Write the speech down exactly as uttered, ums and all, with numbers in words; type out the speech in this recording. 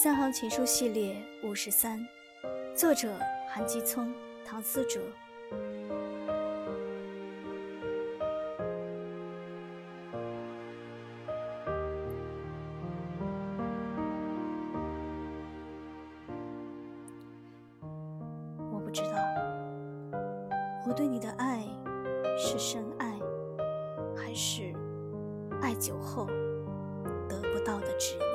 三行情书系列五十三，作者韩基聪、唐思哲。我不知道，我对你的爱是深爱，还是爱久后得不到的执念。